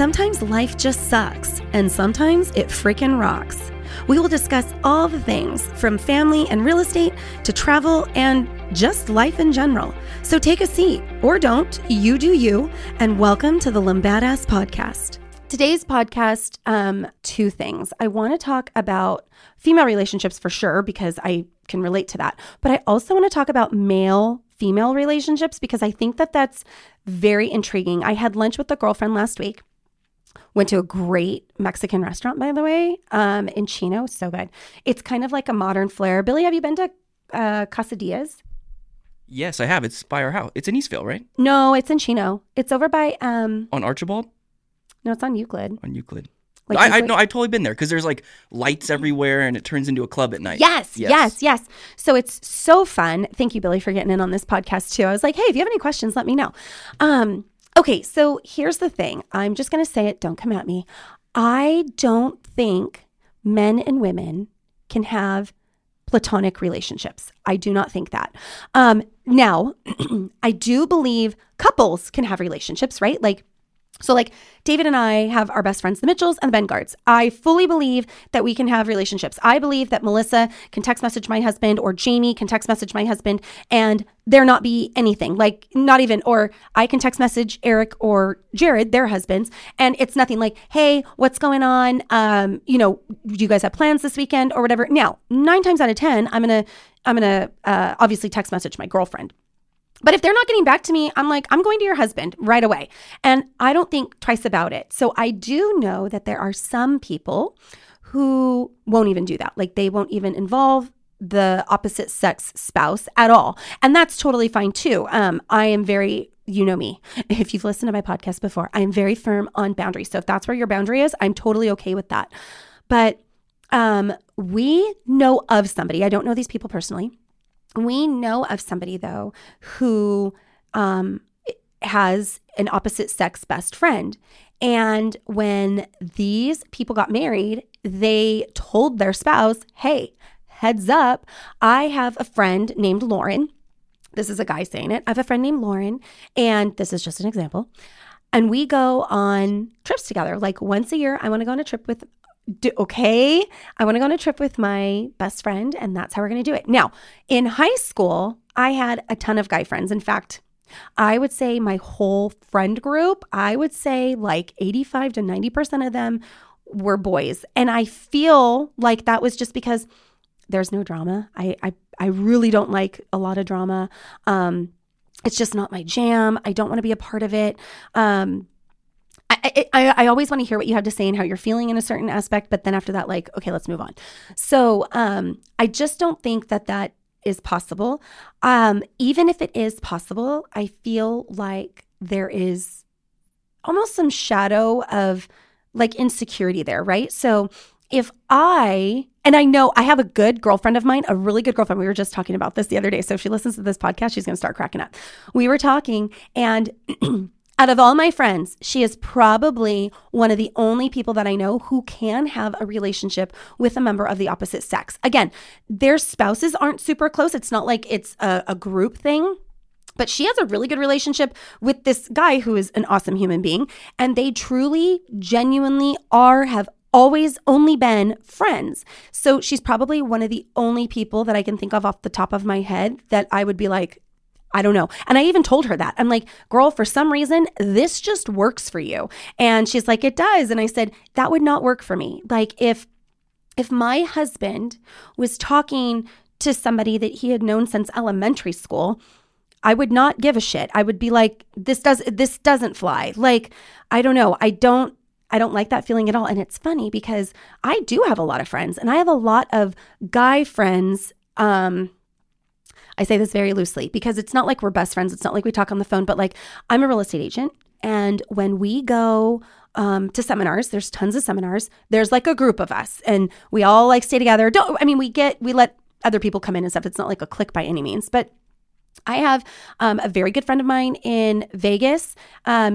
Sometimes life just sucks, and sometimes it freaking rocks. We will discuss all the things from family and real estate to travel and just life in general. So take a seat or don't, you do you, and welcome to the Lumbadass Podcast. Today's podcast, two things. I want to talk about female relationships for sure because I can relate to that, but I also want to talk about male-female relationships because I think that that's very intriguing. I had lunch with a girlfriend last week. Went to a great Mexican restaurant, by the way, in Chino. So good. It's kind of like a modern flair. Billy, have you been to Casadillas? Yes, I have. It's by our house. It's in Eastvale, right? No, it's in Chino. It's over by... on Archibald? No, it's on Euclid. On Euclid. Like I've totally been there because there's like lights everywhere and it turns into a club at night. Yes. So it's so fun. Thank you, Billy, for getting in on this podcast too. I was like, hey, if you have any questions, let me know. Okay, so here's the thing. I'm just going to say it. Don't come at me. I don't think men and women can have platonic relationships. I do not think that. Now, I do believe couples can have relationships, right? So David and I have our best friends, the Mitchells and the Bengards. I fully believe that we can have relationships. I believe that Melissa can text message my husband or Jamie can text message my husband and there not be anything, like not even, or I can text message Eric or Jared, their husbands, and it's nothing like, hey, what's going on? Do you guys have plans this weekend or whatever? Now, 9 times out of 10, I'm going to obviously text message my girlfriend. But if they're not getting back to me, I'm like, I'm going to your husband right away. And I don't think twice about it. So I do know that there are some people who won't even do that. Like they won't even involve the opposite sex spouse at all. And that's totally fine too. I am very, you know me, if you've listened to my podcast before, I am very firm on boundaries. So if that's where your boundary is, I'm totally okay with that. But we know of somebody, I don't know these people personally, we know of somebody, though, who has an opposite sex best friend. And when these people got married, they told their spouse, hey, heads up, I have a friend named Lauren. This is a guy saying it. I have a friend named Lauren. And this is just an example. And we go on trips together. Like once a year, I want to go on a trip with I want to go on a trip with my best friend, and that's how we're going to do it. Now, in high school, I had a ton of guy friends. In fact, I would say my whole friend group, I would say like 85 to 90% of them were boys. And I feel like that was just because there's no drama. I really don't like a lot of drama. It's just not my jam. I don't want to be a part of it. I always want to hear what you have to say and how you're feeling in a certain aspect, but then after that, like, okay, let's move on. So I just don't think that is possible. Even if it is possible, I feel like there is almost some shadow of like insecurity there, right? So if I know I have a good girlfriend of mine, a really good girlfriend. We were just talking about this the other day. So if she listens to this podcast, she's going to start cracking up. We were talking and out of all my friends, she is probably one of the only people that I know who can have a relationship with a member of the opposite sex. Again, their spouses aren't super close. It's not like it's a group thing, but she has a really good relationship with this guy who is an awesome human being. And they truly, genuinely have always only been friends. So she's probably one of the only people that I can think of off the top of my head that I would be like, I don't know. And I even told her that. I'm like, girl, for some reason, this just works for you. And she's like, it does. And I said, that would not work for me. Like if my husband was talking to somebody that he had known since elementary school, I would not give a shit. I would be like, this doesn't fly. Like, I don't know. I don't like that feeling at all. And it's funny because I do have a lot of friends and I have a lot of guy friends. I say this very loosely because it's not like we're best friends. It's not like we talk on the phone, but like I'm a real estate agent. And when we go to seminars, there's tons of seminars. There's like a group of us and we all like stay together. We let other people come in and stuff. It's not like a clique by any means, but I have a very good friend of mine in Vegas.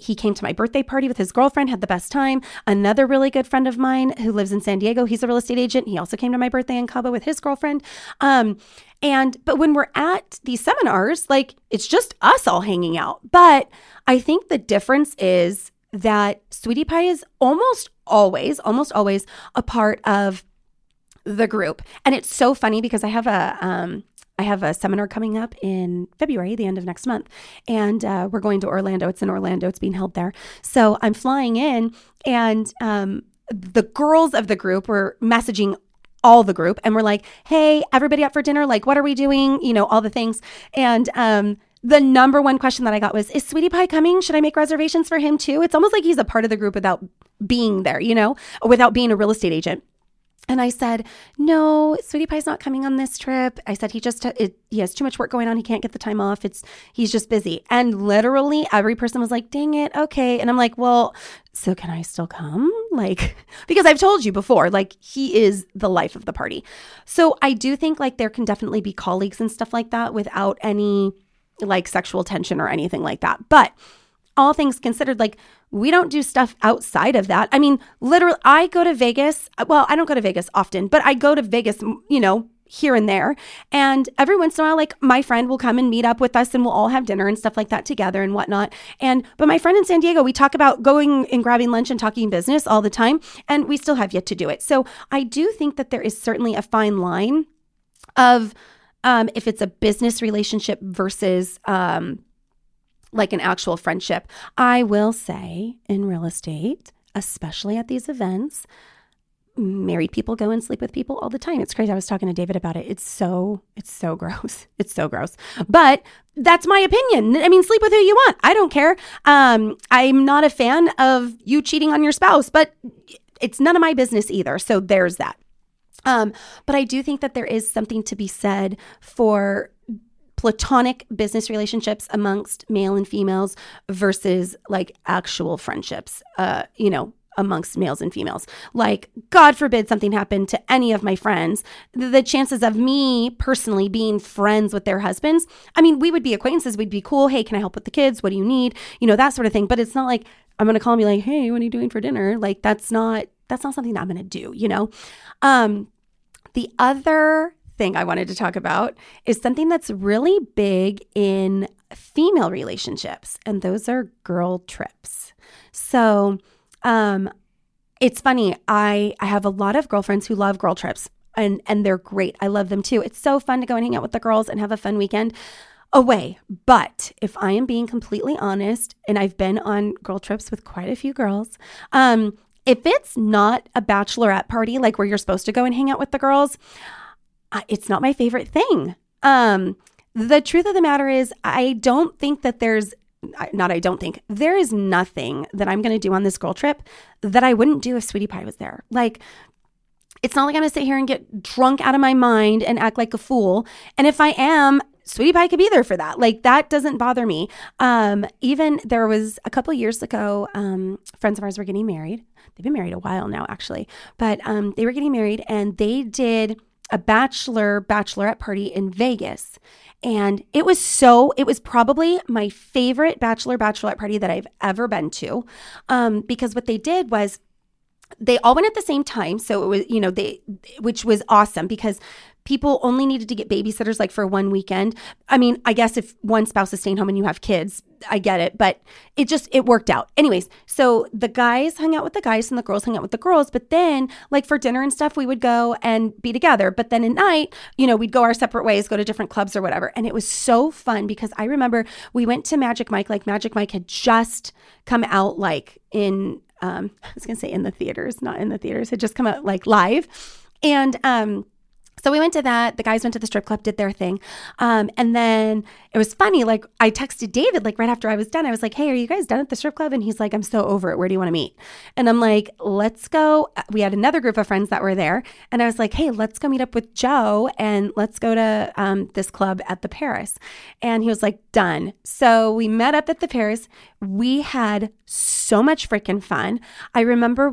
He came to my birthday party with his girlfriend, had the best time. Another really good friend of mine who lives in San Diego, he's a real estate agent. He also came to my birthday in Cabo with his girlfriend. But when we're at these seminars, like it's just us all hanging out. But I think the difference is that Sweetie Pie is almost always a part of the group. And it's so funny because I have a seminar coming up in February, the end of next month, and we're going to Orlando. It's in Orlando. It's being held there. So I'm flying in, and the girls of the group were messaging all the group, and we're like, hey, everybody up for dinner? Like, what are we doing? You know, all the things. And the number one question that I got was, is Sweetie Pie coming? Should I make reservations for him too? It's almost like he's a part of the group without being there, you know, without being a real estate agent. And I said, no, Sweetie Pie's not coming on this trip. I said, he has too much work going on. He can't get the time off. He's just busy. And literally every person was like, dang it. Okay. And I'm like, well, so can I still come? Like, because I've told you before, like, he is the life of the party. So I do think like there can definitely be colleagues and stuff like that without any like sexual tension or anything like that. But all things considered, like, we don't do stuff outside of that. I mean, literally, I go to Vegas. Well, I don't go to Vegas often, but I go to Vegas, you know, here and there. And every once in a while, like, my friend will come and meet up with us, and we'll all have dinner and stuff like that together and whatnot. But my friend in San Diego, we talk about going and grabbing lunch and talking business all the time, and we still have yet to do it. So I do think that there is certainly a fine line of if it's a business relationship versus like an actual friendship. I will say in real estate, especially at these events, married people go and sleep with people all the time. It's crazy. I was talking to David about it. It's so gross. It's so gross. But that's my opinion. I mean, sleep with who you want. I don't care. I'm not a fan of you cheating on your spouse, but it's none of my business either. So there's that. But I do think that there is something to be said for platonic business relationships amongst male and females versus like actual friendships, you know, amongst males and females. Like, God forbid something happened to any of my friends. The chances of me personally being friends with their husbands, I mean, we would be acquaintances. We'd be cool. Hey, can I help with the kids? What do you need? You know, that sort of thing. But it's not like I'm going to call and be like, hey, what are you doing for dinner? Like, that's not something that I'm going to do, you know? The other thing I wanted to talk about is something that's really big in female relationships, and those are girl trips. So it's funny. I have a lot of girlfriends who love girl trips, and they're great. I love them too. It's so fun to go and hang out with the girls and have a fun weekend away. But if I am being completely honest, and I've been on girl trips with quite a few girls, if it's not a bachelorette party, like where you're supposed to go and hang out with the girls, it's not my favorite thing. The truth of the matter is, there is nothing that I'm going to do on this girl trip that I wouldn't do if Sweetie Pie was there. Like, it's not like I'm going to sit here and get drunk out of my mind and act like a fool. And if I am, Sweetie Pie could be there for that. Like, that doesn't bother me. Even there was a couple years ago, friends of ours were getting married. They've been married a while now, actually. But they were getting married, and they did a bachelorette party in Vegas. And it was probably my favorite bachelorette party that I've ever been to. Because what they did was they all went at the same time. So it was, you know, which was awesome because people only needed to get babysitters like for one weekend. I mean, I guess if one spouse is staying home and you have kids, I get it, but it worked out. Anyways, so the guys hung out with the guys and the girls hung out with the girls, but then like for dinner and stuff, we would go and be together. But then at night, you know, we'd go our separate ways, go to different clubs or whatever. And it was so fun because I remember we went to Magic Mike, like Magic Mike had just come out like in, I was going to say in the theaters, not in the theaters, had just come out like live. And, so we went to that. The guys went to the strip club, did their thing. And then it was funny. Like, I texted David, like, right after I was done. I was like, hey, are you guys done at the strip club? And he's like, I'm so over it. Where do you want to meet? And I'm like, let's go. We had another group of friends that were there. And I was like, hey, let's go meet up with Joe and let's go to this club at the Paris. And he was like, done. So we met up at the Paris. We had so much freaking fun. I remember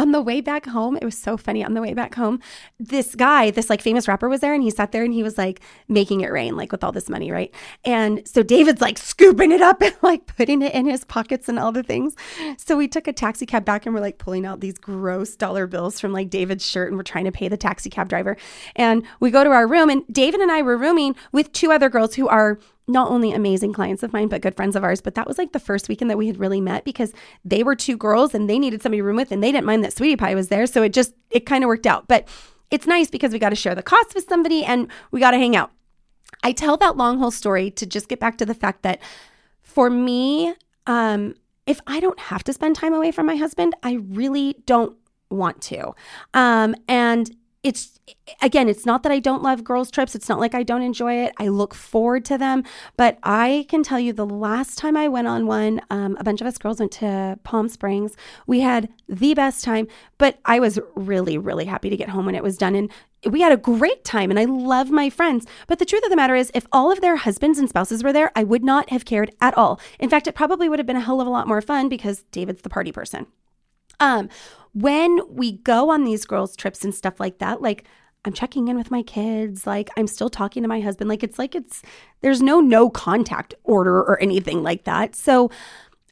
on the way back home, it was so funny. On the way back home, this guy, this like famous rapper was there, and he sat there and he was like making it rain, like with all this money, right? And so David's like scooping it up and like putting it in his pockets and all the things. So we took a taxi cab back and we're like pulling out these gross dollar bills from like David's shirt and we're trying to pay the taxi cab driver. And we go to our room, and David and I were rooming with two other girls who are not only amazing clients of mine, but good friends of ours. But that was like the first weekend that we had really met, because they were two girls and they needed somebody to room with, and they didn't mind that Sweetie Pie was there. So it kind of worked out. But it's nice because we got to share the cost with somebody and we got to hang out. I tell that long whole story to just get back to the fact that for me, if I don't have to spend time away from my husband, I really don't want to. And it's, again, it's not that I don't love girls' trips. It's not like I don't enjoy it. I look forward to them. But I can tell you the last time I went on one, a bunch of us girls went to Palm Springs. We had the best time, but I was really, really happy to get home when it was done. And we had a great time, and I love my friends. But the truth of the matter is, if all of their husbands and spouses were there, I would not have cared at all. In fact, it probably would have been a hell of a lot more fun because David's the party person. When we go on these girls' trips and stuff like that, like I'm checking in with my kids, like I'm still talking to my husband, like it's there's no contact order or anything like that. So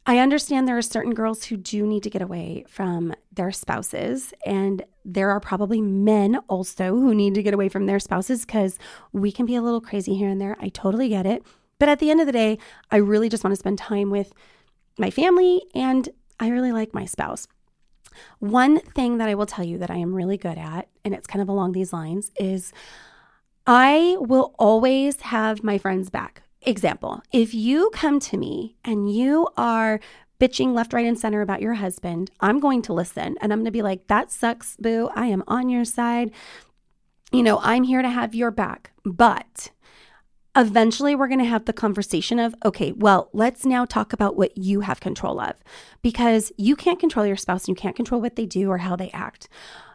I understand there are certain girls who do need to get away from their spouses, and there are probably men also who need to get away from their spouses because we can be a little crazy here and there. I totally get it. But at the end of the day, I really just want to spend time with my family, and I really like my spouse. One thing that I will tell you that I am really good at, and it's kind of along these lines, is I will always have my friends back. Example, if you come to me and you are bitching left, right, and center about your husband, I'm going to listen and I'm going to be like, that sucks, boo. I am on your side. You know, I'm here to have your back. But eventually we're going to have the conversation of, okay, well, let's now talk about what you have control of, because you can't control your spouse and you can't control what they do or how they act.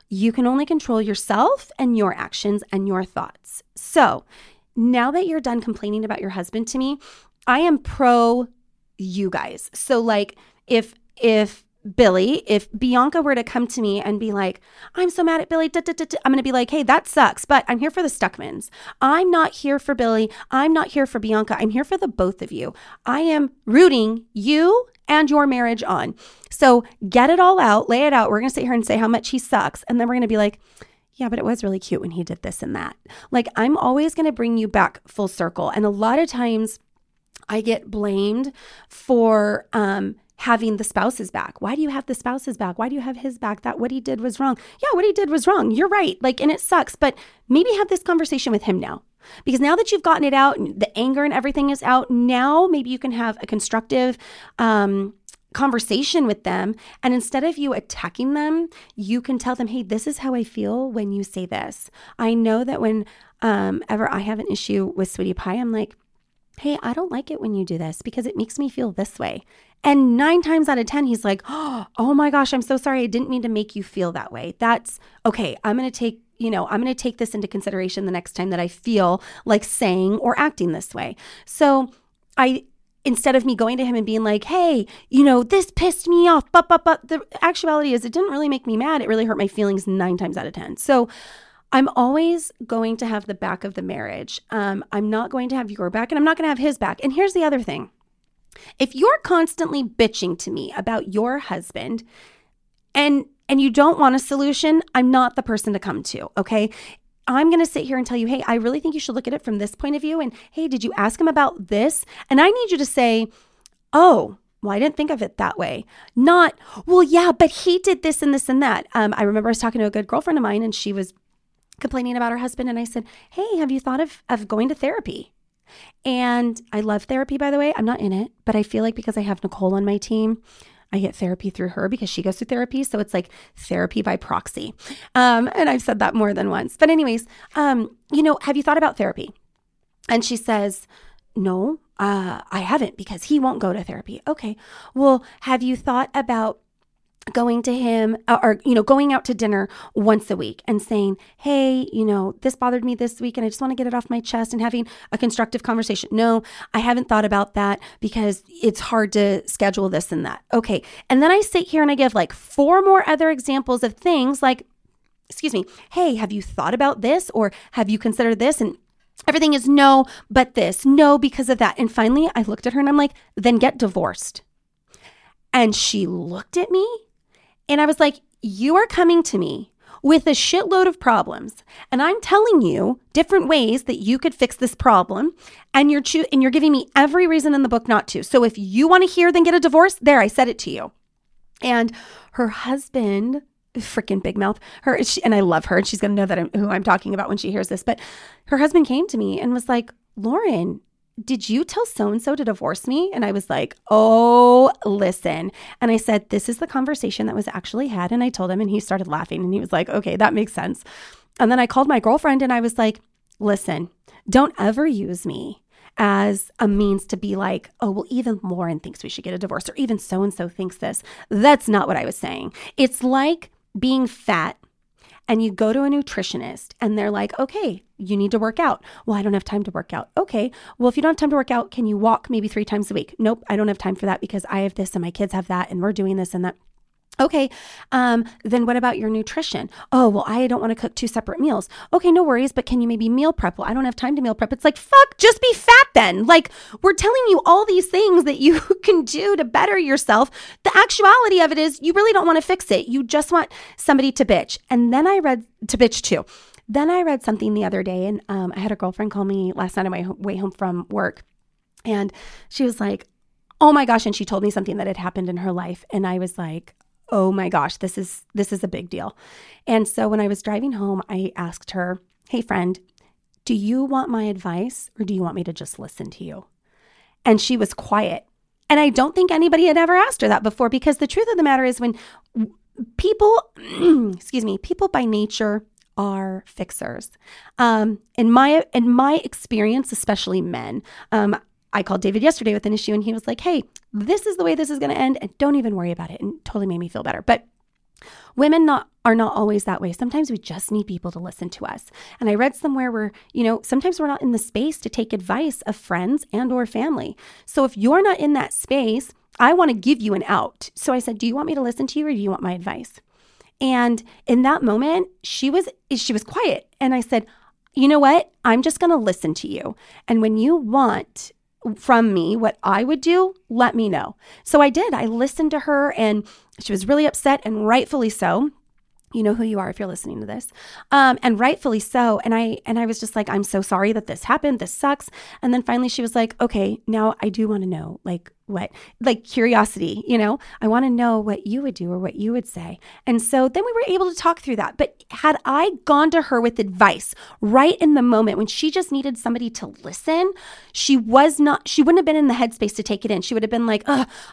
You can only control yourself and your actions and your thoughts. So now that you're done complaining about your husband to me, I am pro you guys. So like if Bianca were to come to me and be like, I'm so mad at Billy, I'm going to be like, hey, that sucks, but I'm here for the Stuckmans. I'm not here for Billy. I'm not here for Bianca. I'm here for the both of you. I am rooting you and your marriage on. So get it all out, lay it out. We're going to sit here and say how much he sucks. And then we're going to be like, yeah, but it was really cute when he did this and that. Like, I'm always going to bring you back full circle. And a lot of times I get blamed for, having the spouse's back. Why do you have the spouse's back? Why do you have his back? That what he did was wrong. Yeah, what he did was wrong. You're right. Like, and it sucks, but maybe have this conversation with him now. Because now that you've gotten it out and the anger and everything is out, now maybe you can have a constructive conversation with them. And instead of you attacking them, you can tell them, hey, this is how I feel when you say this. I know that when ever I have an issue with Sweetie Pie, I'm like, hey, I don't like it when you do this because it makes me feel this way. And 9 times out of 10, he's like, oh my gosh, I'm so sorry. I didn't mean to make you feel that way. That's okay. I'm going to take this into consideration the next time that I feel like saying or acting this way. So instead of me going to him and being like, hey, you know, this pissed me off, but the actuality is it didn't really make me mad. It really hurt my feelings 9 times out of 10. So I'm always going to have the back of the marriage. I'm not going to have your back, and I'm not going to have his back. And here's the other thing. If you're constantly bitching to me about your husband and you don't want a solution, I'm not the person to come to, okay? I'm going to sit here and tell you, hey, I really think you should look at it from this point of view. And hey, did you ask him about this? And I need you to say, oh, well, I didn't think of it that way. Not, well, yeah, but he did this and this and that. I remember I was talking to a good girlfriend of mine and she was complaining about her husband. And I said, hey, have you thought of going to therapy? And I love therapy, by the way. I'm not in it, but I feel like because I have Nicole on my team, I get therapy through her because she goes through therapy. So it's like therapy by proxy. And I've said that more than once. But anyways, you know, have you thought about therapy? And she says, no, I haven't, because he won't go to therapy. Okay, well, have you thought about going to him or, you know, going out to dinner once a week and saying, hey, you know, this bothered me this week and I just want to get it off my chest, and having a constructive conversation? No, I haven't thought about that because it's hard to schedule this and that. Okay. And then I sit here and I give like 4 more other examples of things like, excuse me, hey, have you thought about this, or have you considered this? And everything is no, but this, no, because of that. And finally I looked at her and I'm like, then get divorced. And she looked at me. And I was like, you are coming to me with a shitload of problems, and I'm telling you different ways that you could fix this problem, and you're giving me every reason in the book not to. So if you want to hear, then get a divorce. There, I said it to you. And her husband, freaking big mouth, and I love her, and she's going to know that who I'm talking about when she hears this, but her husband came to me and was like, Lauren, did you tell so-and-so to divorce me? And I was like, oh, listen. And I said, this is the conversation that was actually had. And I told him, and he started laughing, and he was like, okay, that makes sense. And then I called my girlfriend and I was like, listen, don't ever use me as a means to be like, oh, well, even Lauren thinks we should get a divorce, or even so-and-so thinks this. That's not what I was saying. It's like being fat and you go to a nutritionist and they're like, okay, you need to work out. Well, I don't have time to work out. Okay. Well, if you don't have time to work out, can you walk maybe 3 times a week? Nope. I don't have time for that because I have this and my kids have that and we're doing this and that. Okay. Then what about your nutrition? Oh, well, I don't want to cook 2 separate meals. Okay. No worries. But can you maybe meal prep? Well, I don't have time to meal prep. It's like, fuck, just be fat then. Like, we're telling you all these things that you can do to better yourself. The actuality of it is you really don't want to fix it. You just want somebody to bitch. And then I read to bitch too. Then I read something the other day, and I had a girlfriend call me last night on my way home from work, and she was like, oh my gosh. And she told me something that had happened in her life. And I was like, oh my gosh, this is a big deal. And so when I was driving home, I asked her, hey friend, do you want my advice or do you want me to just listen to you? And she was quiet. And I don't think anybody had ever asked her that before, because the truth of the matter is when people, people by nature are fixers. In my experience, especially men, I called David yesterday with an issue, and he was like, hey, this is the way this is going to end, and don't even worry about it. And it totally made me feel better. But women are not always that way. Sometimes we just need people to listen to us. And I read somewhere where, sometimes we're not in the space to take advice of friends and or family. So if you're not in that space, I want to give you an out. So I said, do you want me to listen to you or do you want my advice? And in that moment, she was quiet. And I said, you know what? I'm just going to listen to you. And when you want from me what I would do, let me know. So I did. I listened to her, and she was really upset, and rightfully so. You know who you are if you're listening to this. And rightfully so. And I was just like, I'm so sorry that this happened. This sucks. And then finally she was like, okay, now I do want to know, like, what, like curiosity, I want to know what you would do or what you would say. And so then we were able to talk through that. But had I gone to her with advice right in the moment when she just needed somebody to listen, she wouldn't have been in the headspace to take it in. She would have been like,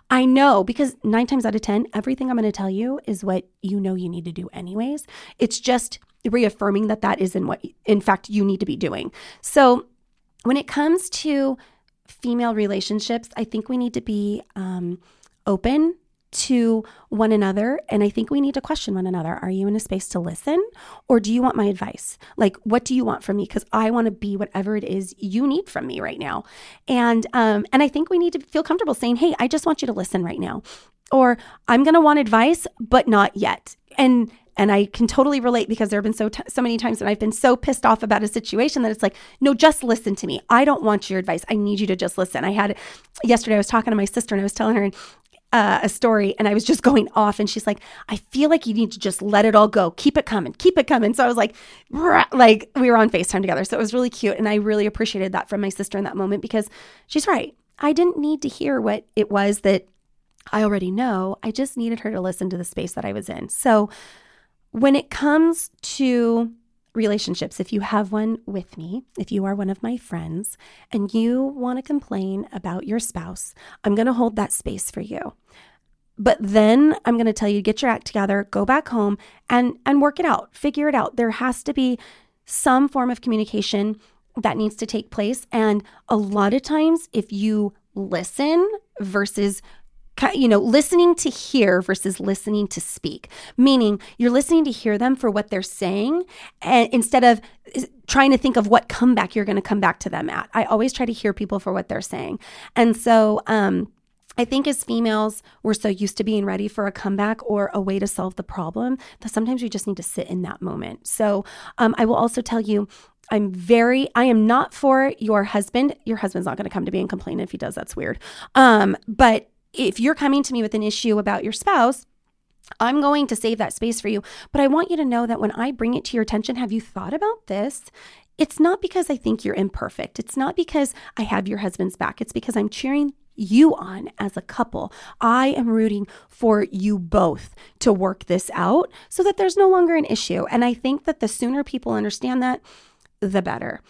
I know, because 9 times out of 10, everything I'm going to tell you is what you need to do anyways. It's just reaffirming that isn't what, in fact, you need to be doing. So when it comes to female relationships, I think we need to be open to one another. And I think we need to question one another. Are you in a space to listen? Or do you want my advice? Like, what do you want from me? Because I want to be whatever it is you need from me right now. And I think we need to feel comfortable saying, hey, I just want you to listen right now. Or I'm going to want advice, but not yet. And I can totally relate, because there have been so many times when I've been so pissed off about a situation that it's like, no, just listen to me. I don't want your advice. I need you to just listen. Yesterday I was talking to my sister, and I was telling her a story, and I was just going off, and she's like, I feel like you need to just let it all go. Keep it coming. Keep it coming. So I was like we were on FaceTime together. So it was really cute. And I really appreciated that from my sister in that moment, because she's right. I didn't need to hear what it was that I already know. I just needed her to listen to the space that I was in. So when it comes to relationships, if you have one with me, if you are one of my friends and you want to complain about your spouse, I'm going to hold that space for you. But then I'm going to tell you, get your act together, go back home and work it out, figure it out. There has to be some form of communication that needs to take place. And a lot of times, if you listen versus listening to hear versus listening to speak, meaning you're listening to hear them for what they're saying, and instead of trying to think of what comeback you're going to come back to them at. I always try to hear people for what they're saying. And so I think as females, we're so used to being ready for a comeback or a way to solve the problem that sometimes we just need to sit in that moment. So I will also tell you, I am not for your husband. Your husband's not going to come to me and complain. If he does, that's weird. But if you're coming to me with an issue about your spouse, I'm going to save that space for you, but I want you to know that when I bring it to your attention, have you thought about this? It's not because I think you're imperfect. It's not because I have your husband's back. It's because I'm cheering you on as a couple. I am rooting for you both to work this out so that there's no longer an issue. And I think that the sooner people understand that, the better.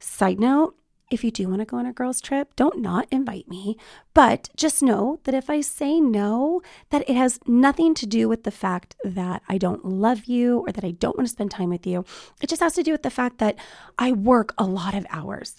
Side note, if you do want to go on a girls trip, don't not invite me, but just know that if I say no, that it has nothing to do with the fact that I don't love you or that I don't want to spend time with you. It just has to do with the fact that I work a lot of hours.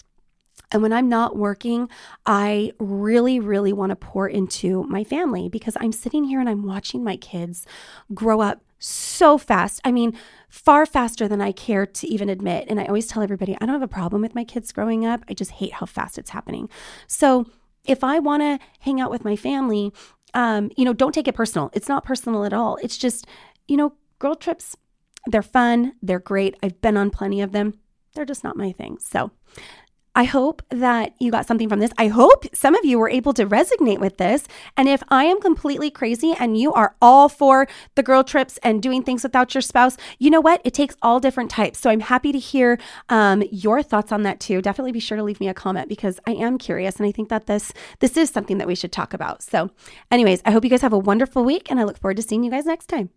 And when I'm not working, I really, really want to pour into my family because I'm sitting here and I'm watching my kids grow up so fast. I mean, far faster than I care to even admit. And I always tell everybody, I don't have a problem with my kids growing up. I just hate how fast it's happening. So if I want to hang out with my family, don't take it personal. It's not personal at all. It's just, girl trips, they're fun. They're great. I've been on plenty of them. They're just not my thing. So I hope that you got something from this. I hope some of you were able to resonate with this. And if I am completely crazy and you are all for the girl trips and doing things without your spouse, you know what? It takes all different types. So I'm happy to hear your thoughts on that too. Definitely be sure to leave me a comment because I am curious. And I think that this is something that we should talk about. So anyways, I hope you guys have a wonderful week and I look forward to seeing you guys next time.